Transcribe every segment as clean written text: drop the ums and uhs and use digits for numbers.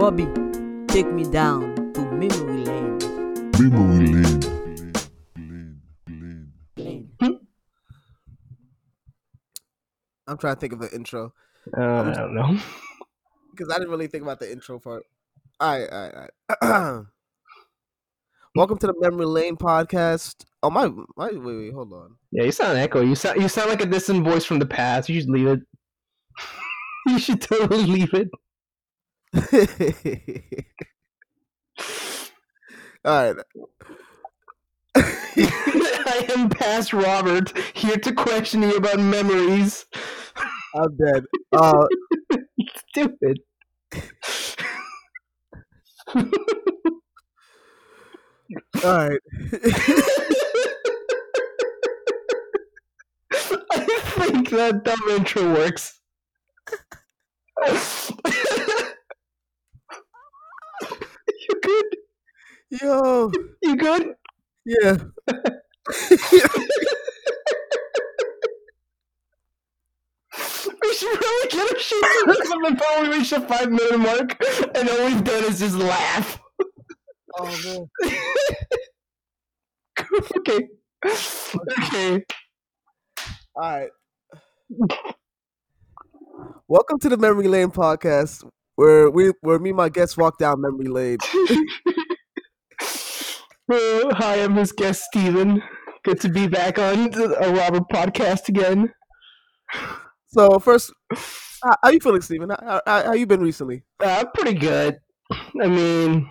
Robbie, take me down to Memory Lane. Memory Lane. I'm trying to think of the intro. I don't know. Because I didn't really think about the intro part. All right. Welcome to the Memory Lane podcast. Oh my! Wait, hold on. Yeah, you sound echo. You sound like a distant voice from the past. You should leave it. You should totally leave it. All right. I am past Robert, here to question you about memories. I'm dead. Stupid. Alright. I think that dumb intro works. You good? Yo. You good? Yeah. We should really get a shit before we reach the 5 minute mark, and all we've done is just laugh. Oh, man. Okay. All right. Welcome to the Memory Lane podcast, where me and my guests walk down memory lane. Hi, I'm his guest, Steven. Good to be back on a Robert podcast again. So first, how you feeling, Steven? How you been recently? Pretty good. I mean,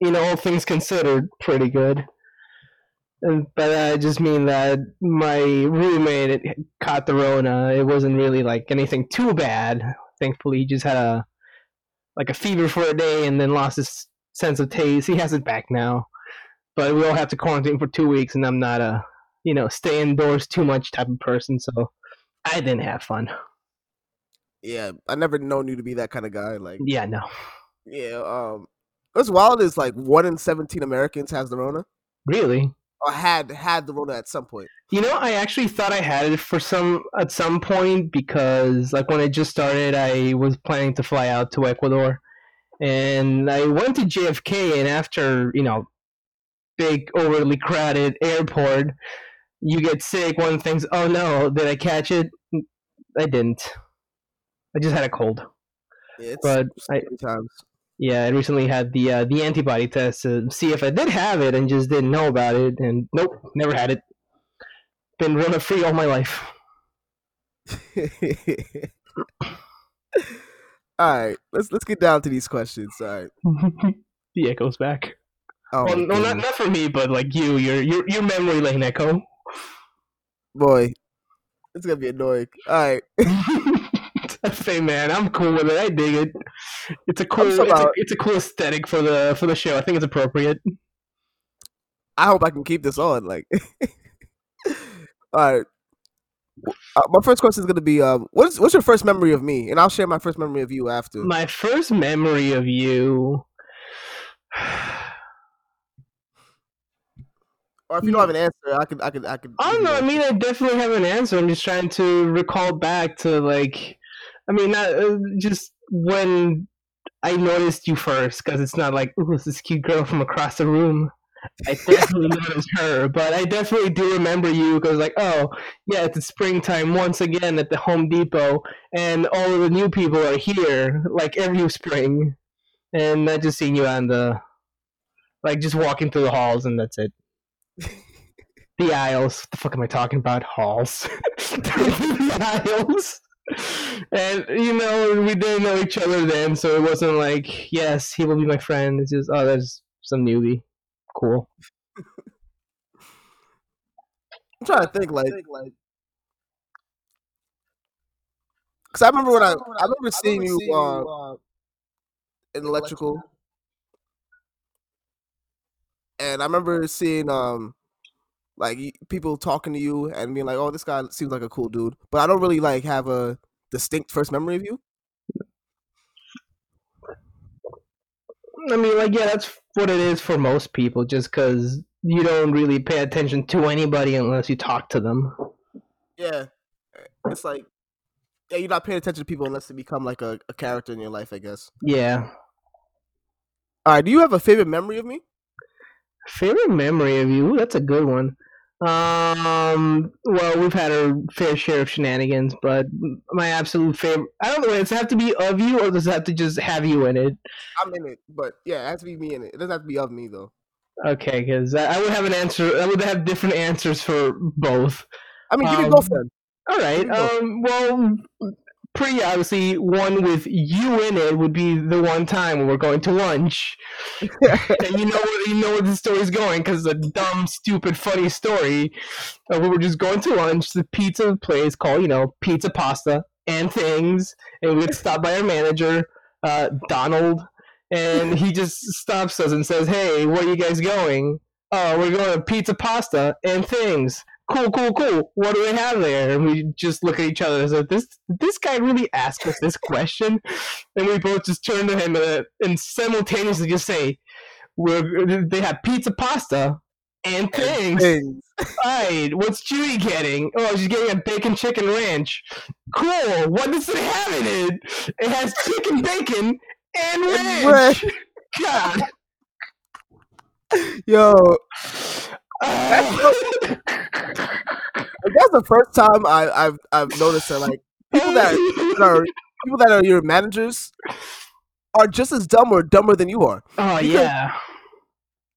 you know, all things considered, pretty good. But I just mean that my roommate caught the Rona. It wasn't really like anything too bad. Thankfully, he just had a fever for a day and then lost his sense of taste. He has it back now, but we all have to quarantine for 2 weeks. And I'm not a stay indoors too much type of person, so I didn't have fun. Yeah, I never known you to be that kind of guy. Like, yeah, no. Yeah, what's wild is like 1 in 17 Americans has the Rona. Really? Or had the Rona at some point. You know, I actually thought I had it at some point because like when it just started, I was planning to fly out to Ecuador, and I went to JFK, and after big overly crowded airport, you get sick. One thinks, oh no, did I catch it? I didn't. I just had a cold. Yeah, I recently had the antibody test to see if I did have it and just didn't know about it. And nope, never had it. Been Rona free all my life. All right, let's get down to these questions. All right, the echo's back. Oh, well, no, not for me, but like your memory lane echo. Boy, it's gonna be annoying. All right. Hey man, I'm cool with it. I dig it. It's a cool, it's a cool aesthetic for the show. I think it's appropriate. I hope I can keep this on. Like, all right. My first question is gonna be, what's your first memory of me? And I'll share my first memory of you after. My first memory of you, or if you don't have an answer, I could. I don't know. I mean, I definitely have an answer. I'm just trying to recall back to like. I mean, just when I noticed you first, because it's not like, ooh, it's this cute girl from across the room. I definitely noticed her, but I definitely do remember you because, like, oh, yeah, it's springtime once again at the Home Depot, and all of the new people are here, like every spring, and I just seen you on just walking through the halls, and that's it. The aisles. What the fuck am I talking about? Halls. The aisles. And we didn't know each other then, so it wasn't like, yes, he will be my friend. It's just, oh, that's some newbie, cool. I'm trying to think, like, because I remember when I remember seeing you in electrical, and I remember seeing like people talking to you and being like, "Oh, this guy seems like a cool dude," but I don't really like have a distinct first memory of you. I mean, like, yeah, that's what it is for most people. Just because you don't really pay attention to anybody unless you talk to them. Yeah, it's like Yeah, you're not paying attention to people unless they become like a character in your life, I guess. Yeah. All right. Do you have a favorite memory of me? Favorite memory of you? Ooh, that's a good one. Well, we've had our fair share of shenanigans, but my absolute favorite—I don't know. Does it have to be of you, or does it have to just have you in it? I'm in it, but yeah, it has to be me in it. It doesn't have to be of me though. Okay, because I would have an answer. I would have different answers for both. I mean, give me both then. All right. Well, pretty obviously, one with you in it would be the one time when we're going to lunch, and you know where the story's going because it's a dumb, stupid, funny story. We were just going to lunch. The pizza place called Pizza Pasta and Things, and we would stop by our manager, Donald, and he just stops us and says, "Hey, where are you guys going? Oh, we're going to Pizza Pasta and Things." Cool. What do we have there? And we just look at each other and said, this guy really asked us this question? And we both just turn to him and simultaneously just say, they have pizza, pasta, and things. All right, what's Judy getting? Oh, she's getting a bacon chicken ranch. Cool. What does it have in it? It has chicken, bacon, and ranch. God. Yo. That's the first time I've noticed that like people that are your managers are just as dumb or dumber than you are. Oh, because, yeah.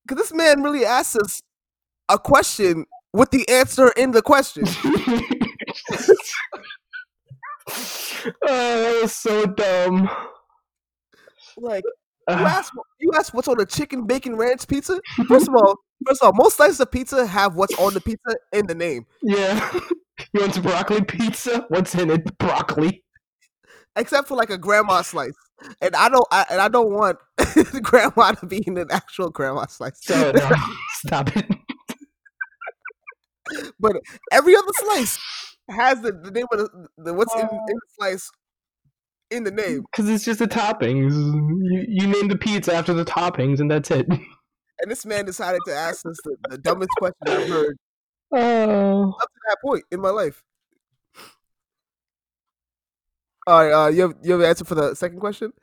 Because this man really asks us a question with the answer in the question. That was so dumb. Like you asked what's on a chicken bacon ranch pizza? First of all, most slices of pizza have what's on the pizza in the name. Yeah. You want some broccoli pizza? What's in it? Broccoli. Except for like a grandma slice. And I don't want the grandma to be in an actual grandma slice. So, no, stop it. But every other slice has the name of the what's in the slice in the name. Because it's just the toppings. You name the pizza after the toppings and that's it. And this man decided to ask us the dumbest question I've heard up to that point in my life. All right, you have an answer for the second question?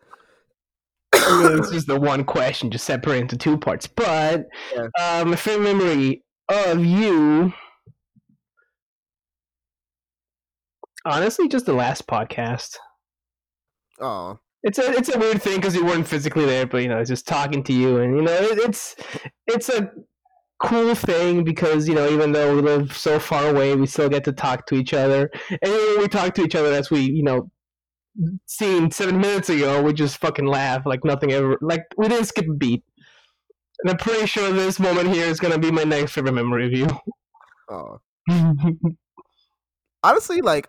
I mean, it's just the one question, just separated into two parts. But yeah. My favorite memory of you, honestly, just the last podcast. Oh. It's a weird thing because you weren't physically there, but it's just talking to you, and it's a cool thing because even though we live so far away, we still get to talk to each other, and we talk to each other as we seen 7 minutes ago. We just fucking laugh like nothing ever, like we didn't skip a beat, and I'm pretty sure this moment here is gonna be my next favorite memory of you. Oh, honestly, like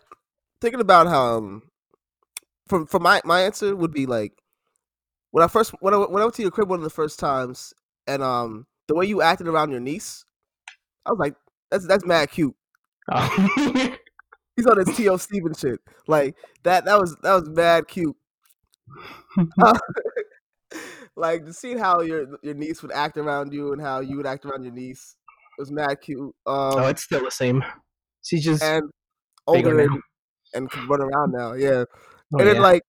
thinking about how. For my answer would be like when I went to your crib one of the first times, and the way you acted around your niece, I was like, that's mad cute. Oh. He's on his T.O. Steven shit like that was mad cute. Like just seeing how your niece would act around you and how you would act around your niece was mad cute. It's still the same. She's just older and can run around now. Yeah. Oh, and then, like,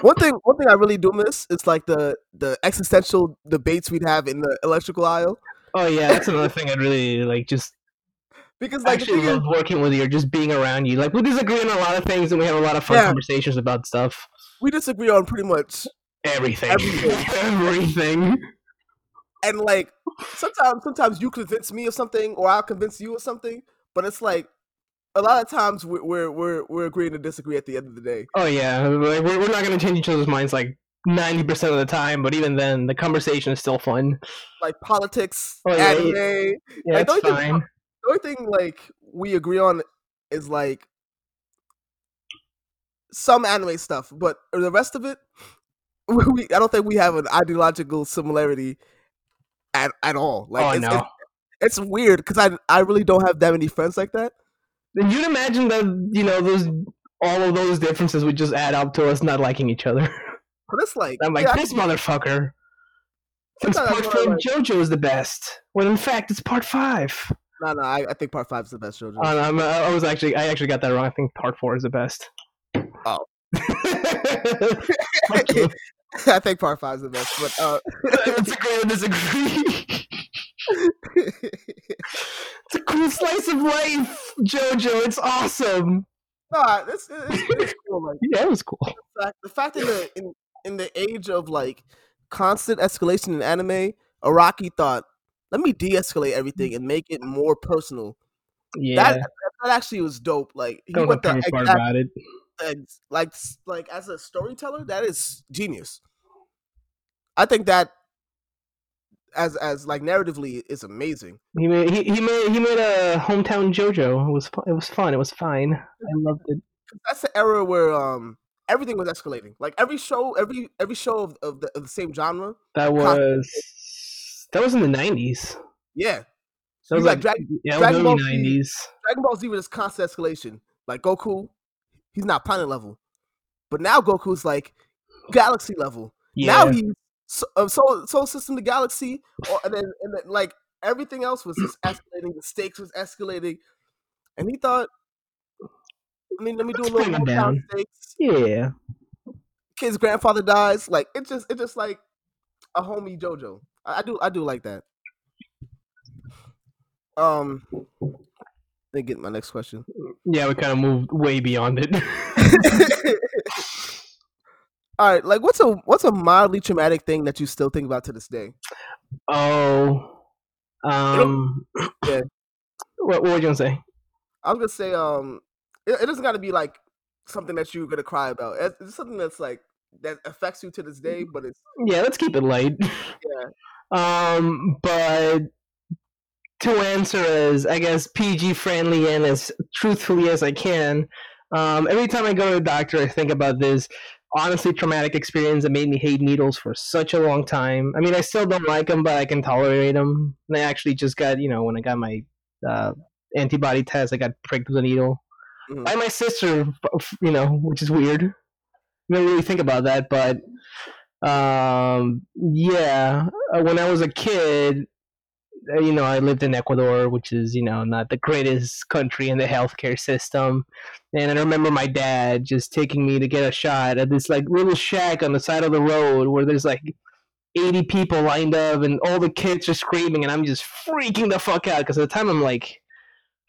one thing I really do miss is like the existential debates we'd have in the electrical aisle. Oh yeah, that's another thing I really like. Just because like actually love working with you, or just being around you. Like we disagree on a lot of things, and we have a lot of fun conversations about stuff. We disagree on pretty much everything. And like sometimes you convince me of something, or I'll convince you of something, but it's like. A lot of times we're agreeing to disagree at the end of the day. Oh yeah, we're not going to change each other's minds like 90% of the time, but even then, the conversation is still fun. Like politics, anime. Yeah, like, it's fine. The only thing like we agree on is like some anime stuff, but the rest of it, I don't think we have an ideological similarity at all. Like, it's weird because I really don't have that many friends like that. Then you'd imagine that all of those differences would just add up to us not liking each other. But it's like I'm like this motherfucker. Since part 4 of JoJo is the best, when in fact it's part 5. No, I think part 5 is the best JoJo. I actually got that wrong. I think part 4 is the best. Oh. I think part five is the best, but it's a great disagree. It's a cool slice of life, JoJo. It's awesome. Nah, it's cool. Like, yeah, it was cool. The fact in the age of like constant escalation in anime, Araki thought, "Let me de-escalate everything and make it more personal." Yeah, that actually was dope. Like, he went the exact, about it. Like as a storyteller, that is genius. I think that as like narratively is amazing. He made a hometown JoJo. It was fun. It was fine. I loved it. That's the era where everything was escalating. Like every show of the same genre. That was in the 90s. Yeah. So it was like Dragon Ball Z. Dragon Ball Z was just constant escalation. Like Goku, he's not planet level, but now Goku's like galaxy level. Yeah. Now he's Soul System to Galaxy, and then like everything else was just escalating. The stakes was escalating, and he thought, I mean, let me do a little hometown stakes. Yeah. Kid's grandfather dies. Like it's just like a homie JoJo. I do like that. Let me get my next question. Yeah, we kind of moved way beyond it. All right, like what's a mildly traumatic thing that you still think about to this day? Oh, yeah. What were you gonna say? I was gonna say it doesn't gotta be like something that you're gonna cry about. It's something that's like that affects you to this day, but it's yeah. Let's keep it light. Yeah. But to answer as, I guess, PG friendly and as truthfully as I can, every time I go to the doctor, I think about this honestly traumatic experience that made me hate needles for such a long time. I mean, I still don't like them, but I can tolerate them. And I actually just got, when I got my antibody test, I got pricked with a needle by my sister, which is weird. I don't really think about that, but yeah, when I was a kid, I lived in Ecuador, which is, not the greatest country in the healthcare system. And I remember my dad just taking me to get a shot at this, like, little shack on the side of the road where there's, like, 80 people lined up and all the kids are screaming. And I'm just freaking the fuck out because at the time I'm, like,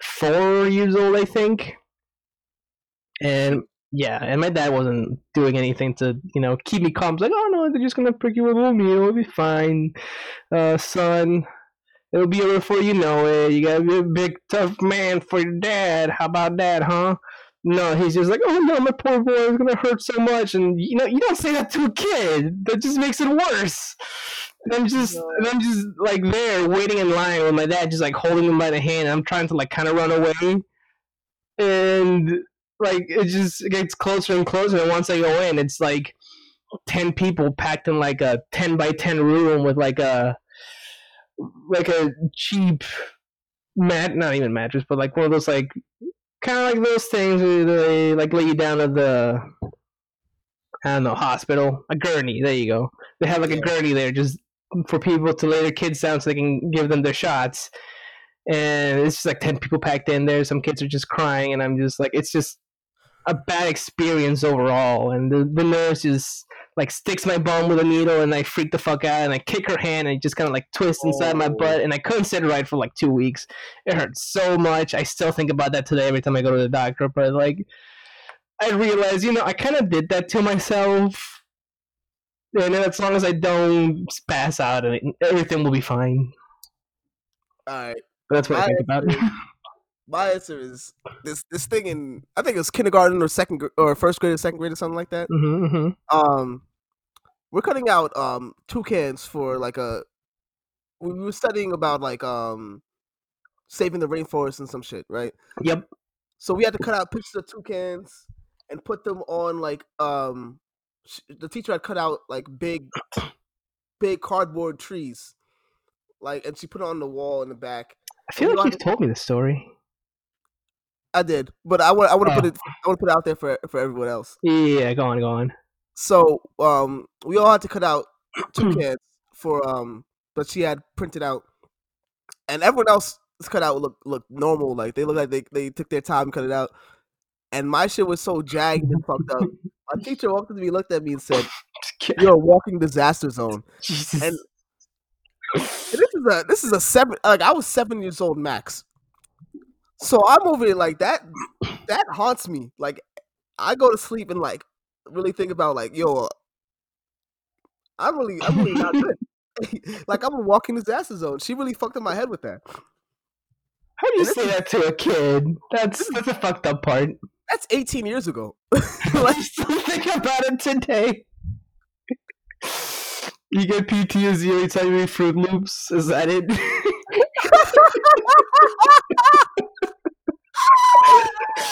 4 years old, I think. And, yeah, and my dad wasn't doing anything to, keep me calm. He's like, oh, no, they're just going to prick you with a little needle. It'll be fine, son. It'll be over before you know it. You gotta be a big, tough man for your dad. How about that, huh? No, he's just like, oh no, my poor boy is gonna hurt so much. And you don't say that to a kid. That just makes it worse. And I'm just like there waiting in line with my dad, just like holding him by the hand. I'm trying to like kind of run away, and like it just gets closer and closer. And once I go in, it's like 10 people packed in like a 10x10 room with like a cheap not even mattress, but like one of those like kind of like those things where they like lay you down at the hospital. A gurney, there you go. They have like a gurney there just for people to lay their kids down so they can give them their shots. And it's just like 10 people packed in there. Some kids are just crying, and I'm just like, it's just a bad experience overall. And the nurse is like sticks my bum with a needle, and I freak the fuck out, and I kick her hand, and it just kind of like twists inside my butt, and I couldn't sit right for like 2 weeks. It hurt so much. I still think about that today every time I go to the doctor. But like, I realize, I kind of did that to myself, and as long as I don't pass out, everything will be fine. All right, but that's what I think about. My answer is this thing in, I think it was kindergarten or second or first grade or second grade or something like that. Mm-hmm, mm-hmm. We're cutting out toucans for like we were studying about like saving the rainforest and some shit, right? Yep. So we had to cut out pictures of toucans and put them on like the teacher had cut out like big cardboard trees, like, and she put it on the wall in the back. I feel like you've told me this story. I did, but I want to put it. I want to put it out there for everyone else. Yeah, go on. So, we all had to cut out toucans for but she had printed out, and everyone else cut out look normal. Like they look like they took their time to cut it out. and my shit was so jagged and fucked up. My teacher walked up to me, looked at me, and said, "You're a walking disaster zone." Jesus. And this is a seven. Like I was 7 years old max, so I'm over it like that. That haunts me. Like I go to sleep and like really think about like, yo, I'm really not good. Like I'm a walking disaster zone. She really fucked up my head with that. How do you say that to a kid? That's a fucked up part. That's 18 years ago. Let's still think about it today. You get PTSD every time you eat Fruit Loops. Is that it?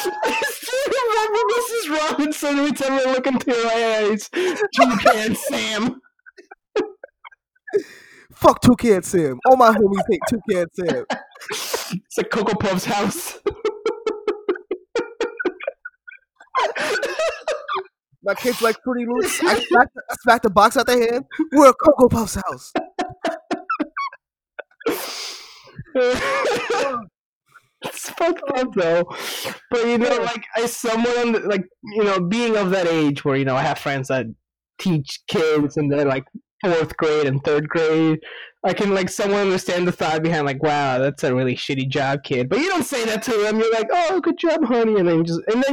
I still remember Mrs. Robinson every time I look into your eyes. Toucan Sam. Fuck Toucan Sam. All my homies hate Toucan Sam. It's like Cocoa Puff's house. My kids like Fruity Loops. I smack the box out their hand. We're at Cocoa Puff's house. It's fucked up though. But you know, like as someone, like, you know, being of that age where, you know, I have friends that teach kids and they're like 4th grade and 3rd grade, I can like someone understand the thought behind like, wow, that's a really shitty job, kid. But you don't say that to them. You're like, oh, good job, honey, and then you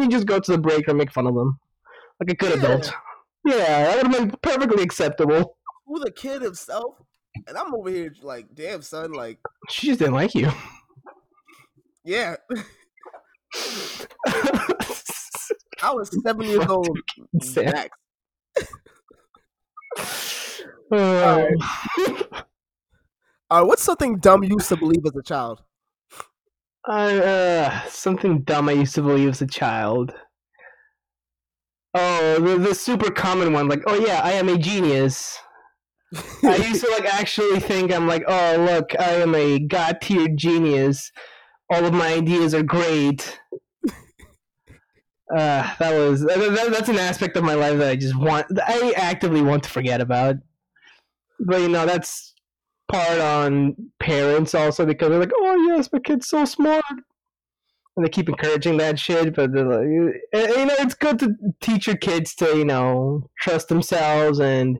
just go to the break and make fun of them. Like a good adult. Yeah, that would have been perfectly acceptable. Who the kid himself? And I'm over here like, damn, son, like... She just didn't like you. Yeah. I was 7 years old. Max. All right, what's something dumb you used to believe as a child? Something dumb I used to believe as a child... Oh, the super common one, like, oh yeah, I am a genius. I used to like actually think I'm like, oh look, I am a god tier genius. All of my ideas are great. That's an aspect of my life that I actively want to forget about. But you know, that's part on parents also because they're like, oh yes, my kid's so smart. And they keep encouraging that shit, but they're like, you know, it's good to teach your kids to, you know, trust themselves and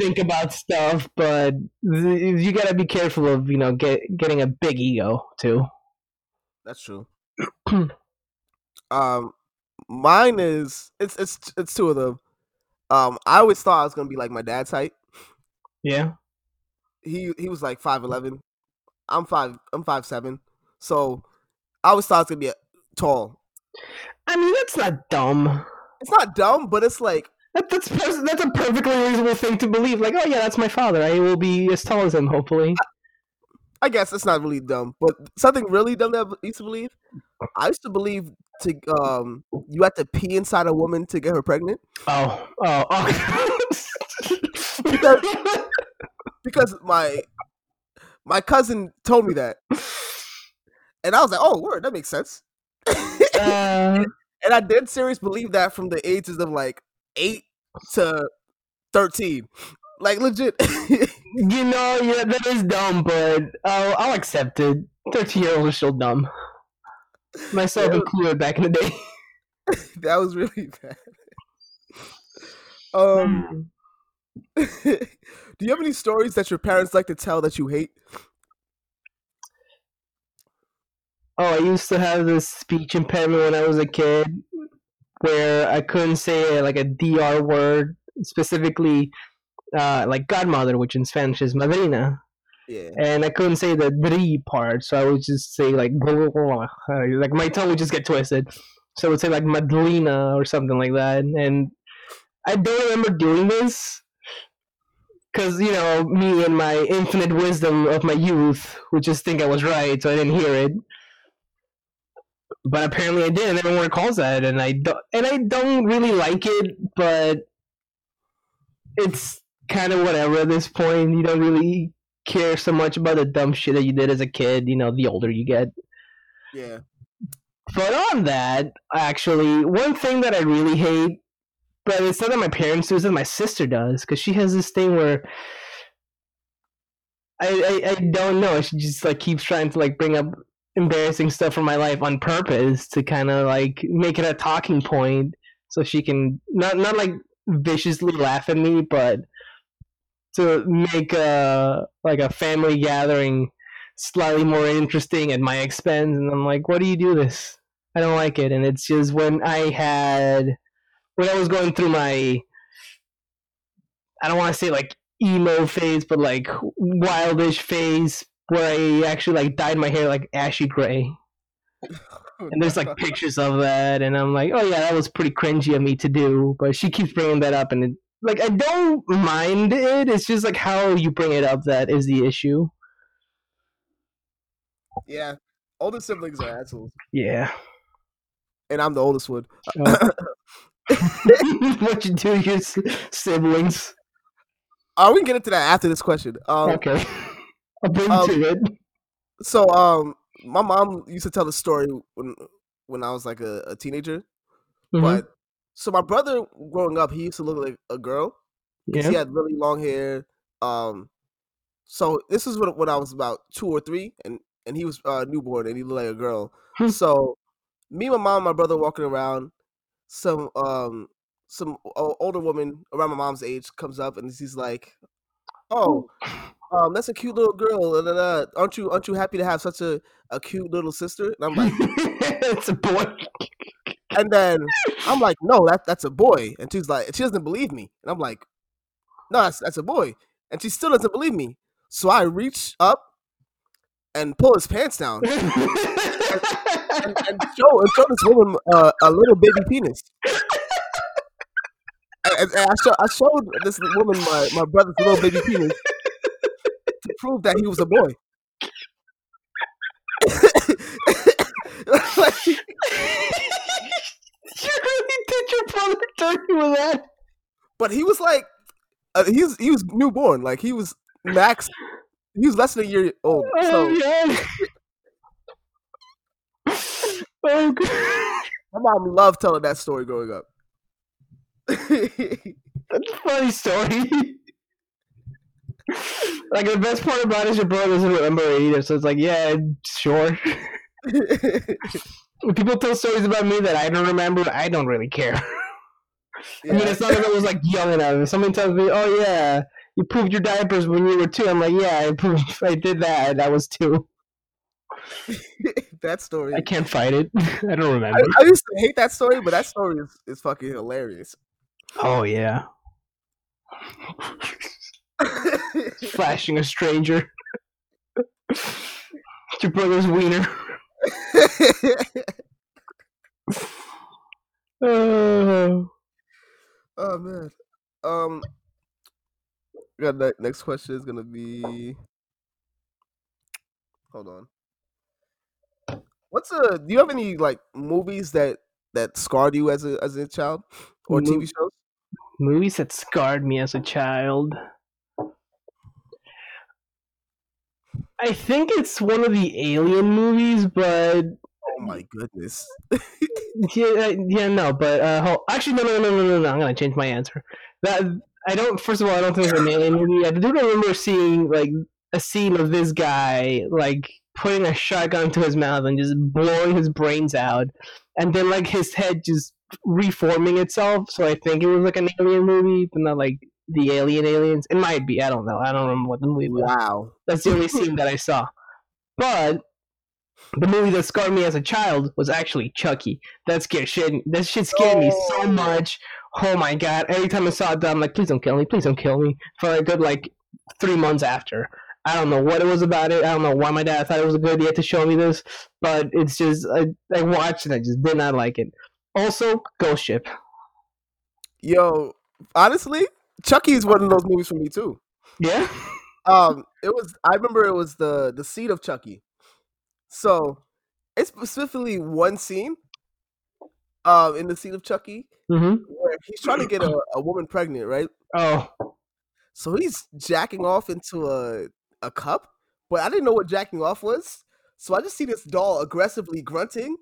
think about stuff, but you gotta be careful of, you know, getting a big ego too. That's true. Mine is it's two of them. I always thought I was gonna be like my dad's height. Yeah. He was like 5'11". I'm 5'7". So. I always thought it's going to be tall. I mean, that's not dumb. It's not dumb, but it's like... That's a perfectly reasonable thing to believe. Like, oh yeah, that's my father. I will be as tall as him, hopefully. I guess that's not really dumb. But something really dumb that I used to believe? I used to believe you had to pee inside a woman to get her pregnant. Oh. because my cousin told me that. And I was like, oh, word, that makes sense. And I did seriously believe that from the ages of like 8 to 13. Like, legit. You know, yeah, that is dumb, but I'll accept it. 13-year-olds are still dumb. Myself included back in the day. That was really bad. Do you have any stories that your parents like to tell that you hate? Oh, I used to have this speech impediment when I was a kid where I couldn't say like a DR word, specifically like godmother, which in Spanish is madrina. Yeah. And I couldn't say the dri part, so I would just say like blah, blah, blah. Like my tongue would just get twisted. So I would say like madrina or something like that. And I don't remember doing this because, you know, me and my infinite wisdom of my youth would just think I was right, so I didn't hear it. But apparently I did, and everyone calls that, and I don't really like it, but it's kind of whatever at this point. You don't really care so much about the dumb shit that you did as a kid, you know, the older you get. Yeah. But on that, actually, one thing that I really hate, but it's not that my parents do, it's that my sister does, because she has this thing where... I don't know, she just like keeps trying to like bring up embarrassing stuff from my life on purpose to kind of like make it a talking point so she can not like viciously laugh at me, but to make a family gathering slightly more interesting at my expense. And I'm like, why do you do this? I don't like it. And it's just when I was going through my, I don't want to say like emo phase, but like wildish phase, where I actually like dyed my hair like ashy gray. And there's like pictures of that, and I'm like, oh yeah, that was pretty cringy of me to do. But she keeps bringing that up, and it, like, I don't mind it. It's just like how you bring it up that is the issue. Yeah, older siblings are assholes. Yeah, and I'm the oldest one. Oh. What you do to your siblings? We can get into that after this question. Okay, I'll bring to it. So, my mom used to tell the story when I was like a teenager, mm-hmm. but. So my brother, growing up, he used to look like a girl. Yeah. He had really long hair. So this is when I was about 2 or 3, and he was newborn, and he looked like a girl. So me, my mom, and my brother walking around. Some older woman around my mom's age comes up, and she's like, "Oh, that's a cute little girl. Aren't you happy to have such a cute little sister?" And I'm like, "It's a boy." And then I'm like, no, that's a boy. And she's like, she doesn't believe me. And I'm like, no, that's a boy. And she still doesn't believe me. So I reach up and pull his pants down and show this woman a little baby penis. And I showed this woman my brother's little baby penis to prove that he was a boy. Like, you really did your brother dirty with that? But he was like, he was newborn. Like, he was max. He was less than a year old. So. Oh, God. My mom loved telling that story growing up. That's a funny story. Like, the best part about it is your brother doesn't remember it either. So it's like, yeah, sure. When people tell stories about me that I don't remember, I don't really care. Yeah. I mean, it's not like I was like young enough. If someone tells me, "Oh yeah, you pooped your diapers when you were 2," I'm like, "Yeah, I did that. I was 2." That story, I can't fight it. I don't remember. I used to hate that story, but that story is fucking hilarious. Oh yeah, flashing a stranger, your brother's wiener. Oh man. Got that. Next question is gonna be. Hold on. Do you have any like movies that scarred you as a child, or TV shows? Movies that scarred me as a child. I think it's one of the Alien movies, but oh my goodness! No. I'm gonna change my answer. First of all, I don't think it's an Alien movie. I do remember seeing like a scene of this guy like putting a shotgun to his mouth and just blowing his brains out, and then like his head just reforming itself. So I think it was like an Alien movie, but not like. The aliens. It might be. I don't know. I don't remember what the movie was. Wow. That's the only scene that I saw. But the movie that scarred me as a child was actually Chucky. That shit scared me so much. Oh my god. Every time I saw it, I'm like, please don't kill me. Please don't kill me. For a good like 3 months after. I don't know what it was about it. I don't know why my dad thought it was a good idea to show me this. But it's just, I watched and I just did not like it. Also, Ghost Ship. Yo, honestly? Chucky is one of those movies for me too. Yeah. I remember it was the Seed of Chucky. So it's specifically one scene in the Seed of Chucky where he's trying to get a woman pregnant, right? Oh. So he's jacking off into a cup, but I didn't know what jacking off was. So I just see this doll aggressively grunting,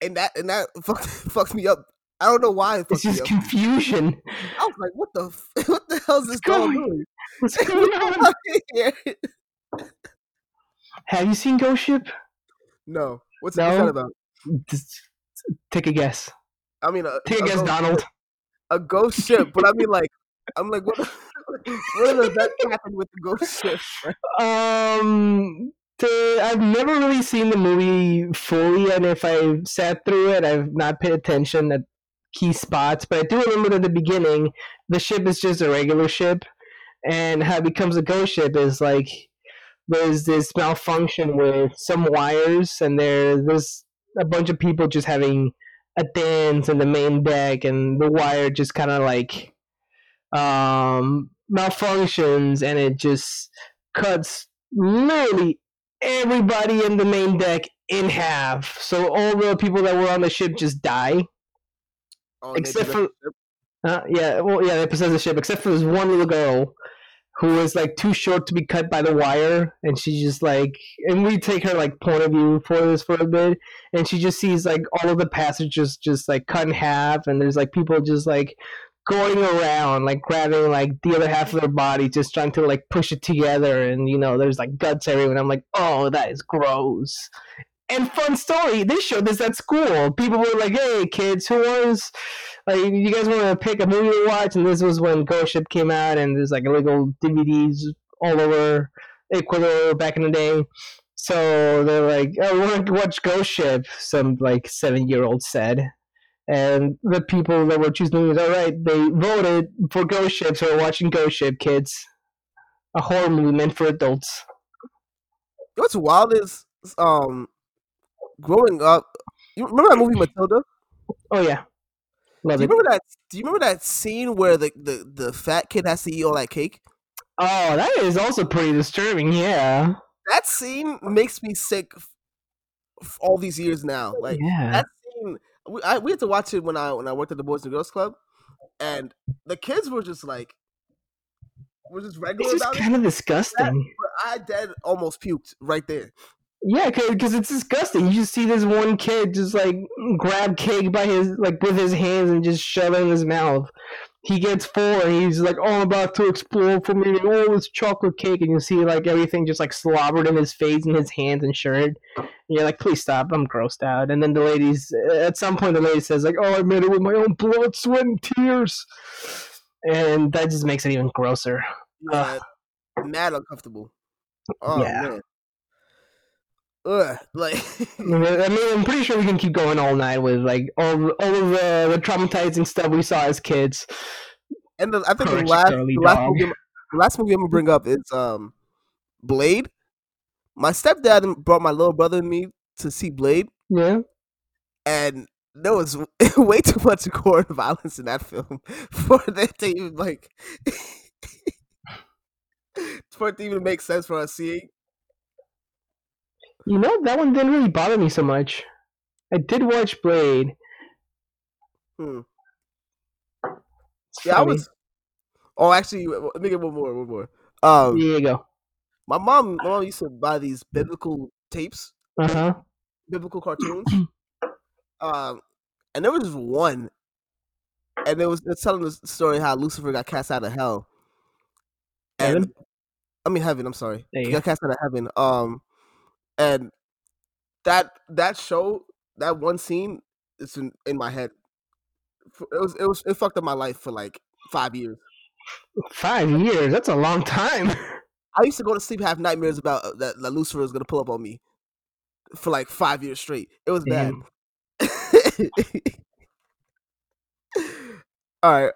and that fucks me up. I don't know why. It's just confusion. I was like, what the hell is this dog doing? What's going on? Have you seen Ghost Ship? No. What's that about? Just take a guess. I mean, take a guess, Donald. A ghost ship, but I mean, like, I'm like, what does that happen with the ghost ship? I've never really seen the movie fully, and if I sat through it, I've not paid attention at key spots. But I do remember at the beginning, the ship is just a regular ship, and how it becomes a ghost ship is like there's this malfunction with some wires, and there's a bunch of people just having a dance in the main deck, and the wire just kind of like malfunctions, and it just cuts literally everybody in the main deck in half. So all the people that were on the ship just die. Oh, except for they possess the ship, except for this one little girl who was like too short to be cut by the wire, and she just like, and we take her like point of view for this for a bit, and she just sees like all of the passengers just like cut in half, and there's like people just like going around like grabbing like the other half of their body, just trying to like push it together, and you know there's like guts everywhere. I'm like, oh, that is gross. And fun story, they showed this at school. People were like, hey kids, who wants, like, you guys want to pick a movie to watch? And this was when Ghost Ship came out, and there's like illegal DVDs all over Ecuador back in the day. So they're like, oh, we want to watch Ghost Ship, some like 7-year-old said. And the people that were choosing movies, all right, they voted for Ghost Ship, so we're watching Ghost Ship, kids. A horror movie meant for adults. What's wild is, growing up, you remember that movie Matilda? Oh yeah, love it. Do you remember that scene where the fat kid has to eat all that cake? Oh, that is also pretty disturbing. Yeah, that scene makes me sick. All these years now, like that scene, we had to watch it when I worked at the Boys and Girls Club, and the kids were just like, were just regular. It's just kind of disgusting. I dead almost puked right there. Yeah, because it's disgusting. You just see this one kid just like grab cake by his, like, with his hands and just shove it in his mouth. He gets full and he's like, oh, I'm about to explode from eating all this chocolate cake, and you see like everything just like slobbered in his face and his hands and shirt. And you're like, please stop, I'm grossed out. And then the lady's, at some point the lady says like, oh, I made it with my own blood, sweat, and tears. And that just makes it even grosser. Yeah, mad uncomfortable. Oh yeah. Man. Ugh, like I mean, I'm pretty sure we can keep going all night with like all of the traumatizing stuff we saw as kids. And I think the last movie I'm gonna bring up is Blade. My stepdad brought my little brother and me to see Blade. Yeah, and there was way too much gore and violence in that film for that to even like for it to even make sense for us seeing. You know, that one didn't really bother me so much. I did watch Blade. Yeah, I was... Oh, actually, let me get one more. There you go. My mom used to buy these biblical tapes. Uh-huh. Biblical cartoons. And there was just one. And it's telling the story how Lucifer got cast out of hell. Heaven, I'm sorry. He got cast out of heaven. And that one scene is in my head. It fucked up my life for like 5 years. 5 years? That's a long time. I used to go to sleep, have nightmares about that Lucifer was gonna pull up on me for like 5 years straight. It was bad. All right.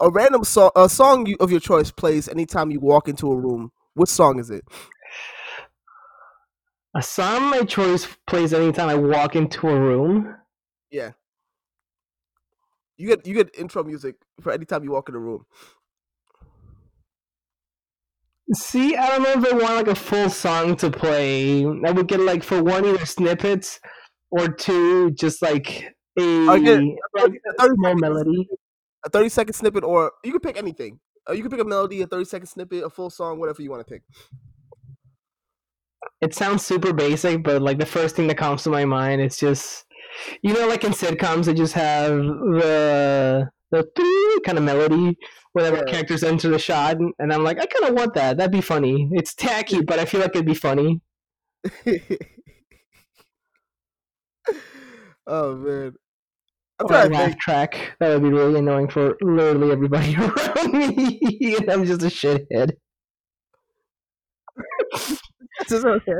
A random song, a song of your choice, plays anytime you walk into a room. What song is it? A song of my choice plays anytime I walk into a room. Yeah. You get intro music for anytime you walk in a room. See, I don't know if I want like a full song to play. I would get like for one either snippets or two, just like a small melody. A 30-second snippet, or you can pick anything. You can pick a melody, a 30-second snippet, a full song, whatever you want to pick. It sounds super basic, but like the first thing that comes to my mind, it's just, you know, like in sitcoms, they just have the kind of melody whenever characters enter the shot, and I'm like, I kind of want that. That'd be funny. It's tacky, but I feel like it'd be funny. Oh man. I'm trying to laugh track. That would be really annoying for literally everybody around me. I'm just a shithead. This is okay.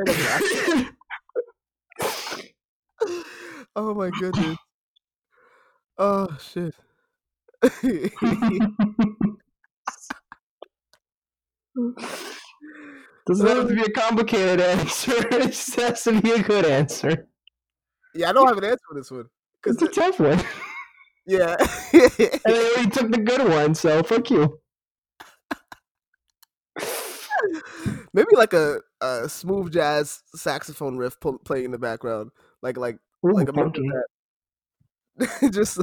Oh my goodness. Oh shit. Doesn't have to be a complicated answer. It just has to be a good answer. Yeah, I don't have an answer for this one. It's a tough one. Yeah. And they already took the good one, so fuck you. Maybe like a smooth jazz saxophone riff playing in the background. Like a monkey. Just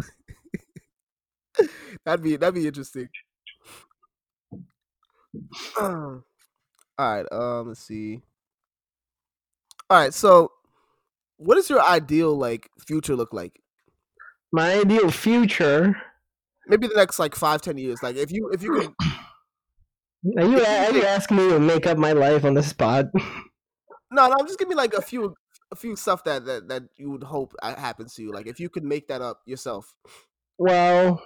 that'd be interesting. Alright, let's see. Alright, so what does your ideal future look like? My ideal future? Maybe the next 5-10 years. If you could... Are you asking me to make up my life on the spot? No, just give me a few stuff that you would hope happens to you. If you could make that up yourself. Well,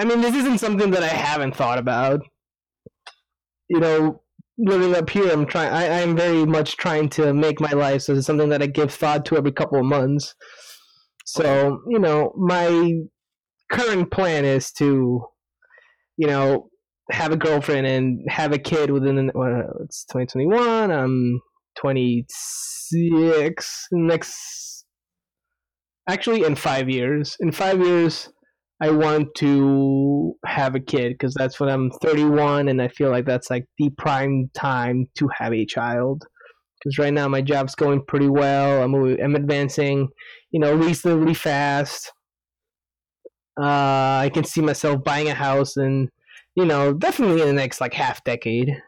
this isn't something that I haven't thought about. Living up here, I'm very much trying to make my life, so it's something that I give thought to every couple of months. So, my current plan is to, have a girlfriend and have a kid within, it's 2021, I'm 26, actually in 5 years. In 5 years, I want to have a kid because that's when I'm 31, and I feel like that's the prime time to have a child. Because right now my job's going pretty well. I'm advancing, reasonably fast. I can see myself buying a house, and definitely in the next half decade.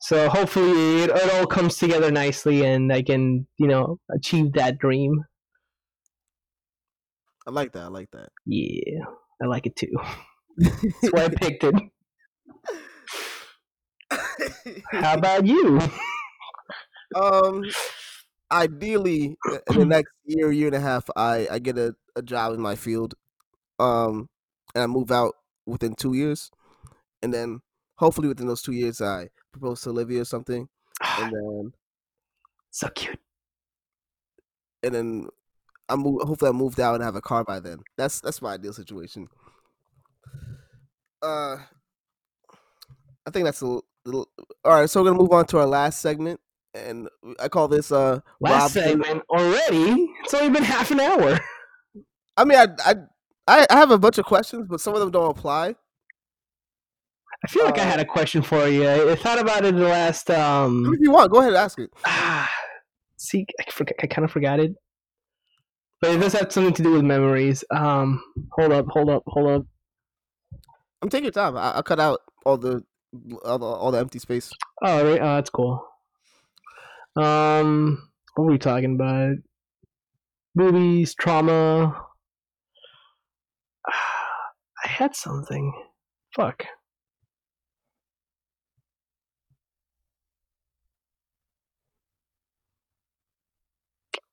So hopefully it all comes together nicely, and I can achieve that dream. I like that. Yeah, I like it too. That's why I picked it. How about you? Ideally, in the next year and a half, I get a job in my field, and I move out within 2 years, and then hopefully within those 2 years, I propose to Olivia or something, and then so cute, and then. Hopefully I moved out and have a car by then. That's my ideal situation. I think that's a little... All right, so we're going to move on to our last segment. And I call this... Last Rob segment already? It's only been half an hour. I have a bunch of questions, but some of them don't apply. I feel like I had a question for you. I thought about it in the last... If you want, go ahead and ask it. See, I kind of forgot it. But it does have something to do with memories. Hold up. I'm taking your time. I'll cut out all the empty space. Oh, right. That's cool. What were we talking about? Movies, trauma. I had something. Fuck.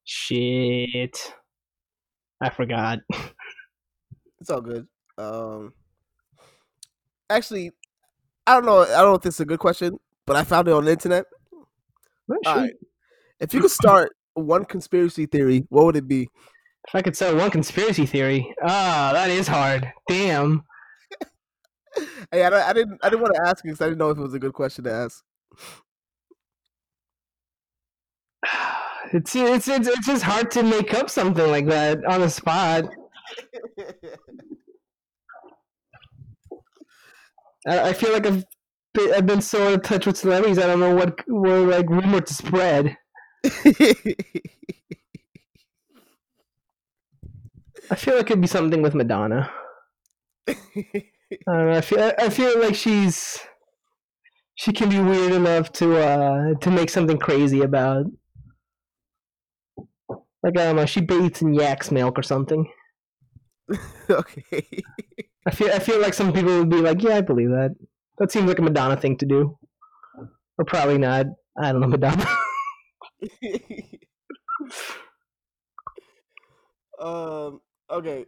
Shit. I forgot. It's all good. Actually, I don't know. I don't know if this is a good question, but I found it on the internet. All right. If you could start one conspiracy theory, what would it be? If I could start one conspiracy theory, that is hard. Damn. Hey, I didn't want to ask you because I didn't know if it was a good question to ask. It's just hard to make up something like that on the spot. I feel like I've been so out of touch with celebrities. I don't know what rumor to spread. I feel like it'd be something with Madonna. I don't know. I feel like she can be weird enough to make something crazy about. I don't know, she bathes in yak's milk or something. Okay. I feel like some people would be like, yeah, I believe that. That seems like a Madonna thing to do. Or probably not. I don't know, Madonna. Okay.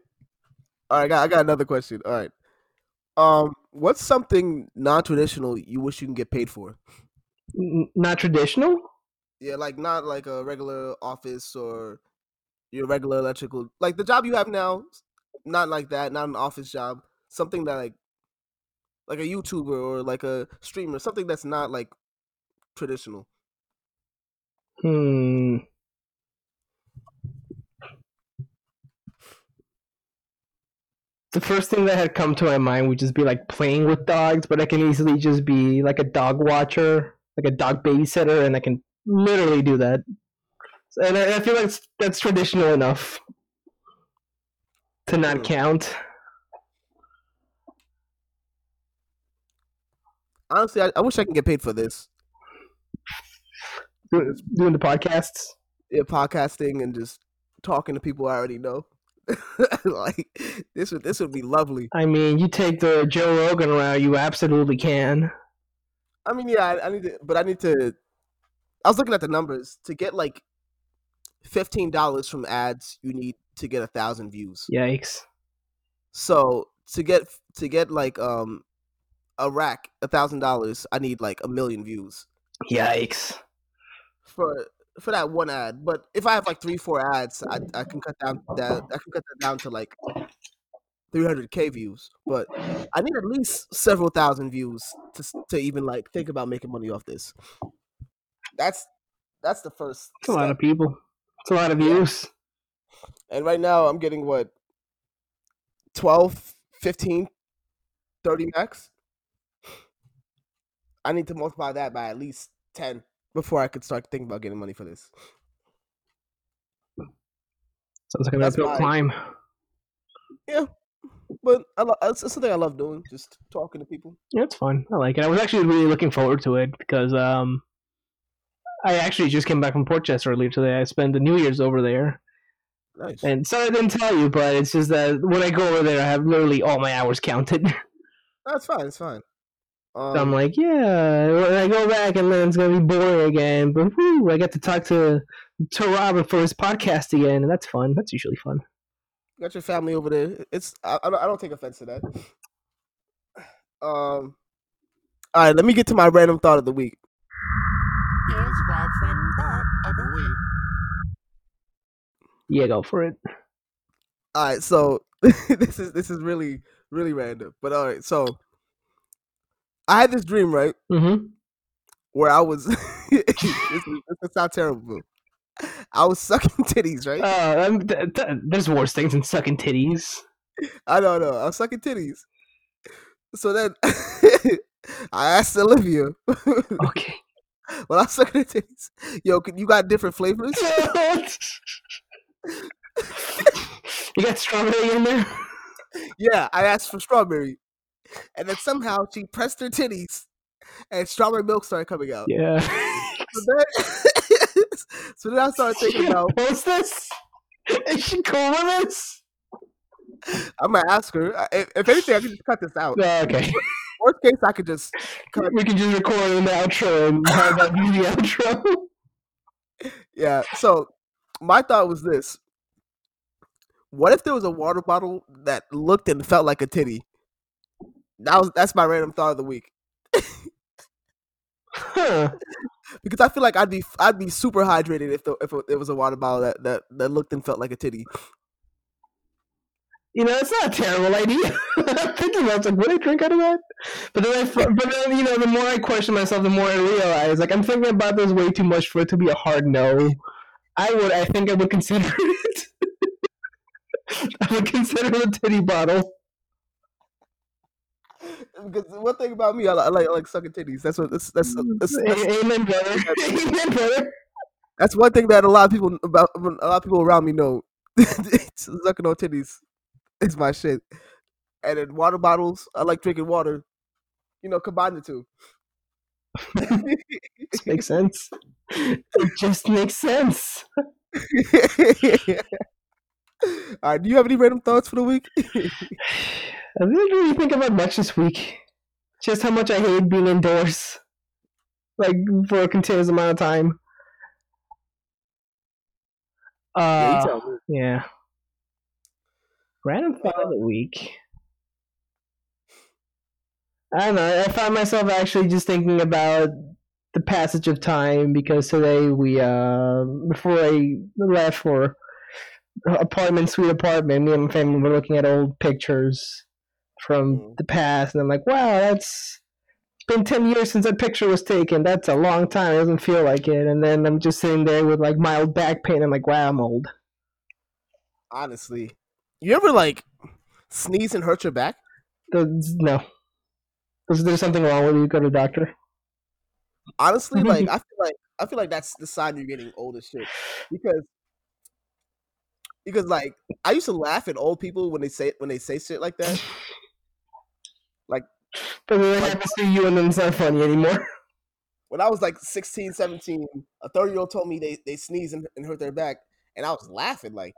All right, I got another question. All right. What's something non-traditional you wish you can get paid for? Not traditional? Yeah, like not like a regular office or your regular electrical, like the job you have now, not like that, not an office job, something that like a YouTuber or like a streamer, something that's not like traditional. Hmm. The first thing that had come to my mind would just be like playing with dogs, but I can easily just be like a dog watcher, like a dog babysitter, and I can literally do that. And I feel like that's traditional enough to not count. Honestly, I wish I could get paid for this. Doing the podcasts? Yeah, podcasting and just talking to people I already know. Like, this would be lovely. I mean, you take the Joe Rogan route, you absolutely can. I mean, yeah, I was looking at the numbers. To get like $15 from ads, you need to get 1,000 views. Yikes. So to get like a rack, $1,000, I need like 1 million views. Yikes. For that one ad. But if I have like 3-4 ads, I can cut that down to like 300K views. But I need at least several thousand views to even like think about making money off this. That's the first. It's a lot of people. It's a lot of views. And right now I'm getting what? 12, 15, 30 max? I need to multiply that by at least 10 before I could start thinking about getting money for this. Sounds like an uphill climb. Yeah. But it's something I love doing, just talking to people. Yeah, it's fun. I like it. I was actually really looking forward to it because I actually just came back from Port Chester earlier today. I spent the New Year's over there. Nice. And sorry I didn't tell you, but it's just that when I go over there, I have literally all my hours counted. That's fine. It's fine. So I'm like, yeah, when I go back and then it's going to be boring again. But I get to talk to Rob for his podcast again, and that's fun. That's usually fun. Got your family over there. I don't take offense to that. All right, let me get to my random thought of the week. Here's Rob's random thought of the week. Yeah, go for it. All right, so this is really, really random. But all right, so I had this dream, right? Mm-hmm. Where I was this sounds terrible. I was sucking titties, right? There's worse things than sucking titties. I don't know. I was sucking titties. So then I asked Olivia. Okay. When I was sucking the titties, yo, you got different flavors? You got strawberry in there? Yeah, I asked for strawberry. And then somehow she pressed her titties and strawberry milk started coming out. Yeah. So then I started thinking about, what's this? Is she cool with this? I'm going to ask her. If anything, I can just cut this out. Okay. Worst case, I could just cut. We can just record an outro and have that be the outro. Yeah. So my thought was this: what if there was a water bottle that looked and felt like a titty? That's my random thought of the week. Huh. Because I feel like I'd be super hydrated if it was a water bottle that looked and felt like a titty. You know, it's not a terrible idea. I'm thinking about it, like, would I drink out of that? But then, you know, the more I question myself, the more I realize, like, I'm thinking about this way too much for it to be a hard no. I think I would consider it. I would consider a titty bottle. Because one thing about me, I like sucking titties. That's amen, brother. Amen, brother. That's one thing that a lot of people around me know. Sucking on titties is my shit. And then water bottles, I like drinking water. You know, combine the two. Makes sense. It just makes sense. All right, do you have any random thoughts for the week? I didn't really think about much this week. Just how much I hate being indoors. Like, for a continuous amount of time. Yeah. Random thought of the week. I don't know. I find myself actually just thinking about the passage of time because today we, before I left for apartment, me and my family were looking at old pictures from the past, and I'm like, wow, that's been 10 years since that picture was taken. That's a long time. It doesn't feel like it. And then I'm just sitting there with like mild back pain. I'm like, wow, I'm old. Honestly, you ever like sneeze and hurt your back? No. Is there something wrong with you? Go to the doctor. Honestly, like I feel like that's the sign you're getting old as shit. Because like I used to laugh at old people when they say shit like that. Like, but it like, happens to you and then it's not funny anymore. When I was like 16, 17, a 30-year-old told me they sneezed and hurt their back, and I was laughing like.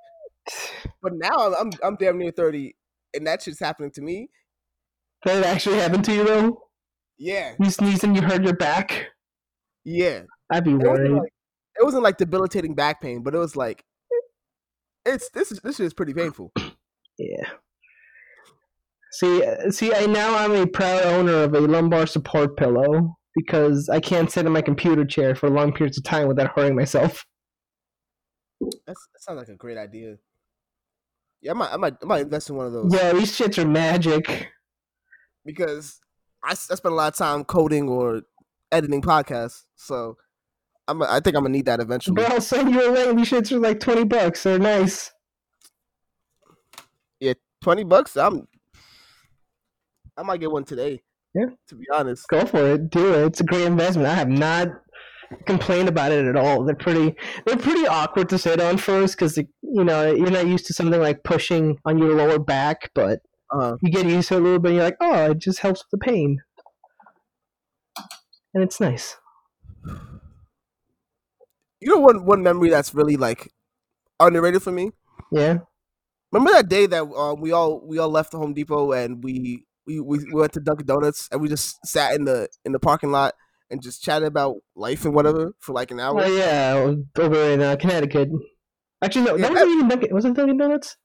But now I'm damn near 30, and that shit's happening to me. That actually happened to you though? Yeah. You sneezed and you hurt your back? Yeah. I'd be worried. It wasn't like debilitating back pain, but it was like this is pretty painful. Yeah. See, now I'm a proud owner of a lumbar support pillow because I can't sit in my computer chair for long periods of time without hurting myself. That sounds like a great idea. Yeah, I might invest in one of those. Yeah, these shits are magic. Because I spend a lot of time coding or editing podcasts, so I think I'm gonna need that eventually. But I'll send you a link. These shits are like $20. They're nice. Yeah, $20. I might get one today. Yeah, to be honest, go for it. Do it. It's a great investment. I have not complained about it at all. They're pretty awkward to sit on first because you know you're not used to something like pushing on your lower back, but. You get used to it a little bit and you're like, oh, it just helps with the pain. And it's nice. You know one memory that's really like underrated for me? Yeah. Remember that day that we all left the Home Depot and we went to Dunkin' Donuts and we just sat in the parking lot and just chatted about life and whatever for like an hour? Oh yeah, over in Connecticut. Actually no, yeah, wasn't Dunkin' Donuts?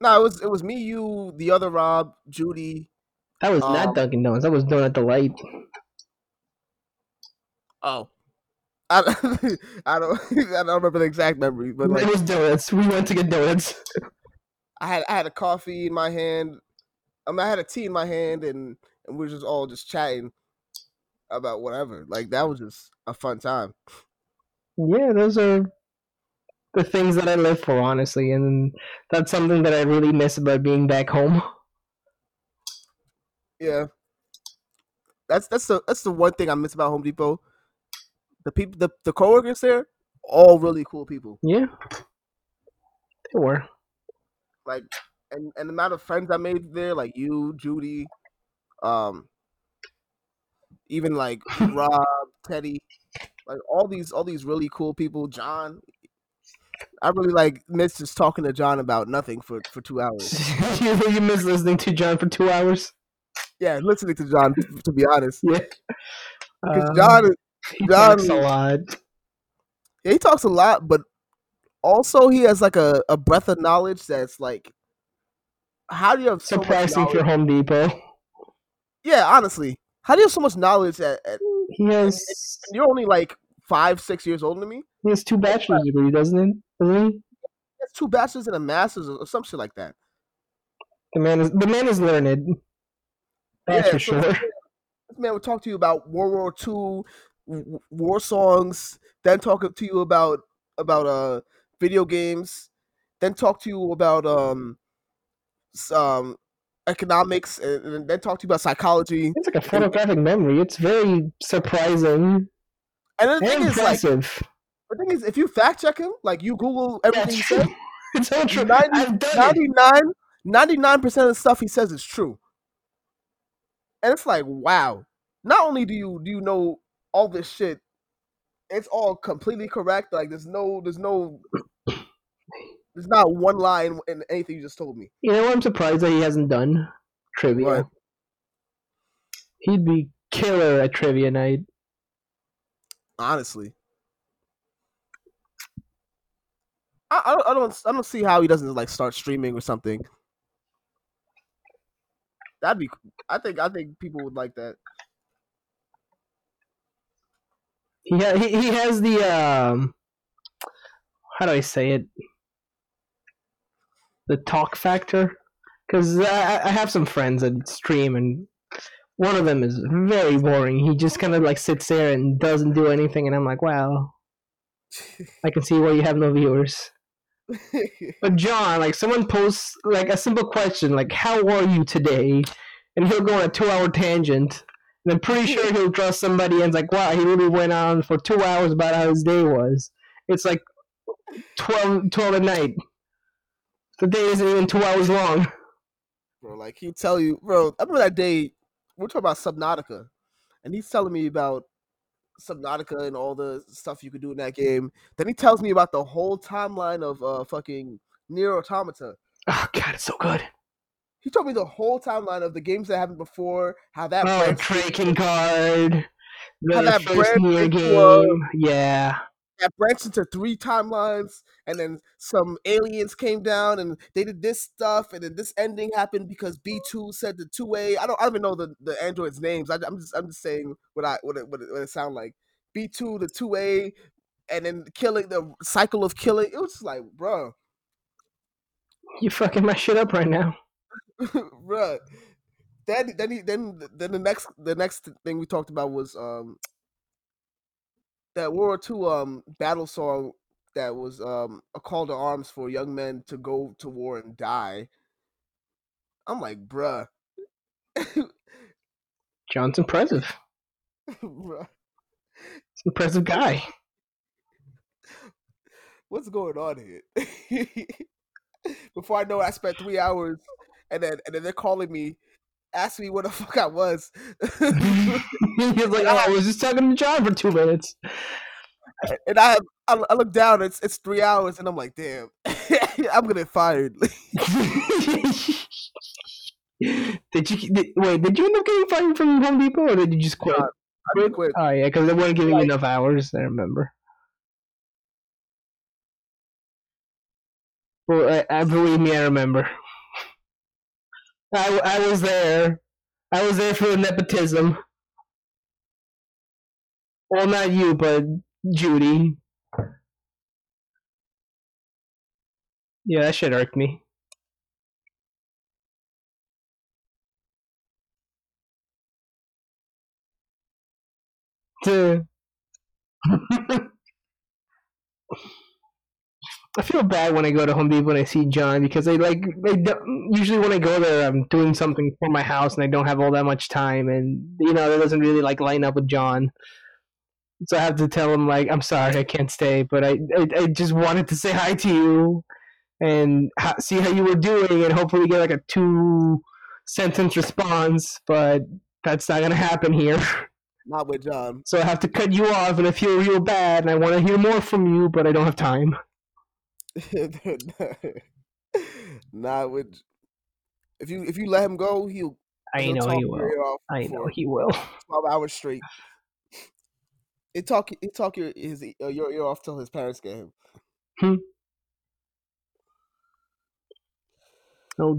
No, it was me, you, the other Rob, Judy. That was not Dunkin' Donuts. That was Donut Delight. Oh, I don't remember the exact memory, but like, it was donuts. We went to get donuts. I had a coffee in my hand. I had a tea in my hand, and we were just all just chatting about whatever. Like that was just a fun time. Yeah, those are. The things that I live for, honestly, and that's something that I really miss about being back home. Yeah, that's the one thing I miss about Home Depot. The people, the coworkers there, all really cool people. Yeah, they were. Like, and the amount of friends I made there, like you, Judy, even like Rob, Teddy, like all these really cool people, John. I really miss just talking to John about nothing for 2 hours. You miss listening to John for 2 hours? Yeah, listening to John, to be honest. Yeah. Because John talks a lot. Yeah, he talks a lot, but also he has like a breadth of knowledge that's like, how do you have so surprising much knowledge? For Home Depot. Yeah, honestly. How do you have so much knowledge at he has... and you're only like 5, 6 years older than me? He has 2 bachelor's degrees, doesn't he? He has 2 bachelor's and a master's or some shit like that. The man is learned. That's for sure. This man would talk to you about World War II, war songs, then talk to you about video games, then talk to you about economics, and then talk to you about psychology. It's like a photographic memory. It's very surprising. And the thing is, impressive. The thing is, if you fact check him, like you Google everything he said, it's all true. 99% of the stuff he says is true, and it's like, wow. Not only do you know all this shit, it's all completely correct. Like there's not one lie in anything you just told me. You know, I'm surprised that he hasn't done trivia. Right. He'd be killer at trivia night. Honestly. I don't see how he doesn't like start streaming or something. That'd be. I think people would like that. Yeah, he has the how do I say it? The talk factor, because I have some friends that stream, and one of them is very boring. He just kind of like sits there and doesn't do anything, and I'm like, wow, I can see why you have no viewers. But John, like, someone posts like a simple question, like, "How are you today?" and he'll go on a 2-hour tangent. And I'm pretty sure he'll trust somebody and it's like, wow, he really went on for 2 hours about how his day was. It's like 12 at night. The day isn't even 2 hours long. Bro, like, he'll tell you, bro, I remember that day, we're talking about Subnautica. And he's telling me about Subnautica and all the stuff you could do in that game. Then he tells me about the whole timeline of fucking Nier Automata. Oh, God, it's so good. He told me the whole timeline of the games that happened before, how that Breaking Guard, how that branched game, yeah, that branched into 3 timelines, and then some aliens came down and they did this stuff, and then this ending happened because B2 said the 2A. I don't even know the androids' names. I'm just saying what it sound like. B2 the 2A, and then killing the cycle of killing. It was just like, bro, you fucking my shit up right now. Bruh. Then the next thing we talked about was that World War II battle song that was a call to arms for young men to go to war and die. I'm like, bruh. John's impressive. Bruh. It's an impressive guy. What's going on here? Before I know it, I spent 3 hours. And then they're calling me, asking me where the fuck I was. He was like, "Oh, I was just talking to John for 2 minutes." And I look down. It's 3 hours, and I'm like, "Damn, I'm gonna get fired." Did you end up getting fired from Home Depot, or did you just quit? I didn't quit. Oh yeah, because they weren't giving me enough hours. I remember. Well, I believe me, I remember. I was there. I was there for the nepotism. Well, not you, but Judy. Yeah, that shit irked me. I feel bad when I go to Home Depot and I see John, because usually when I go there, I'm doing something for my house and I don't have all that much time, and that doesn't really line up with John. So I have to tell him, like, I'm sorry, I can't stay, but I just wanted to say hi to you and see how you were doing and hopefully get a 2-sentence response, but that's not gonna happen here. Not with John. So I have to cut you off, and I feel real bad, and I want to hear more from you, but I don't have time. Nah, if you let him go, he'll. I know he will. I know he will. 12 hours straight. He talk your ear off till his parents get him. Oh,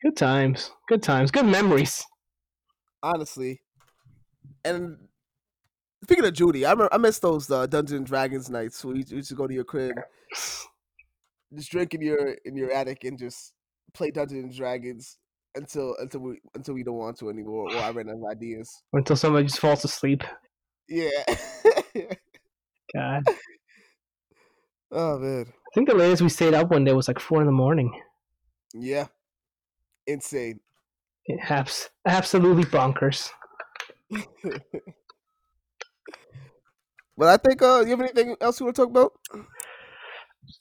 good times, good memories. Honestly, and. Speaking of Judy, I miss those Dungeons and Dragons nights. So you just go to your crib, just drink in your attic, and just play Dungeons and Dragons until we don't want to anymore, or I run out of ideas, or until somebody just falls asleep. Yeah. God. Oh man. I think the latest we stayed up one day was 4 a.m. Yeah. Insane. Absolutely bonkers. But I think, you have anything else you want to talk about?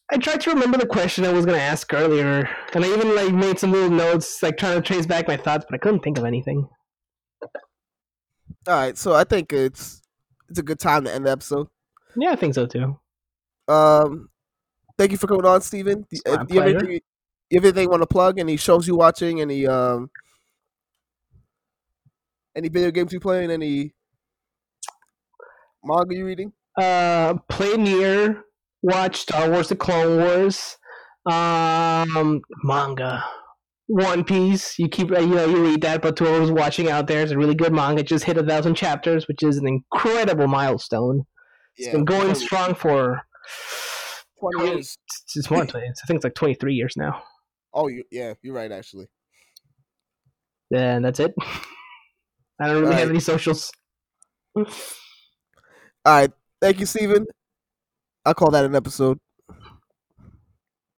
I tried to remember the question I was going to ask earlier, and I even made some little notes, trying to trace back my thoughts, but I couldn't think of anything. All right, so I think it's a good time to end the episode. Yeah, I think so too. Thank you for coming on, Steven. Do you have anything you want to plug? Any shows you watching? Any video games you playing? Any manga you reading? Play Nier, watch Star Wars The Clone Wars, manga, One Piece. You keep, you know, you read that, but to everyone's watching out there, it's a really good manga. It just hit 1,000 chapters, which is an incredible milestone. It's been going strong for 20 years. It's more than 20. I think it's like 23 years now. Oh, yeah, you're right, actually. And that's it. I don't really have any socials. All right. Thank you, Steven. I'll call that an episode.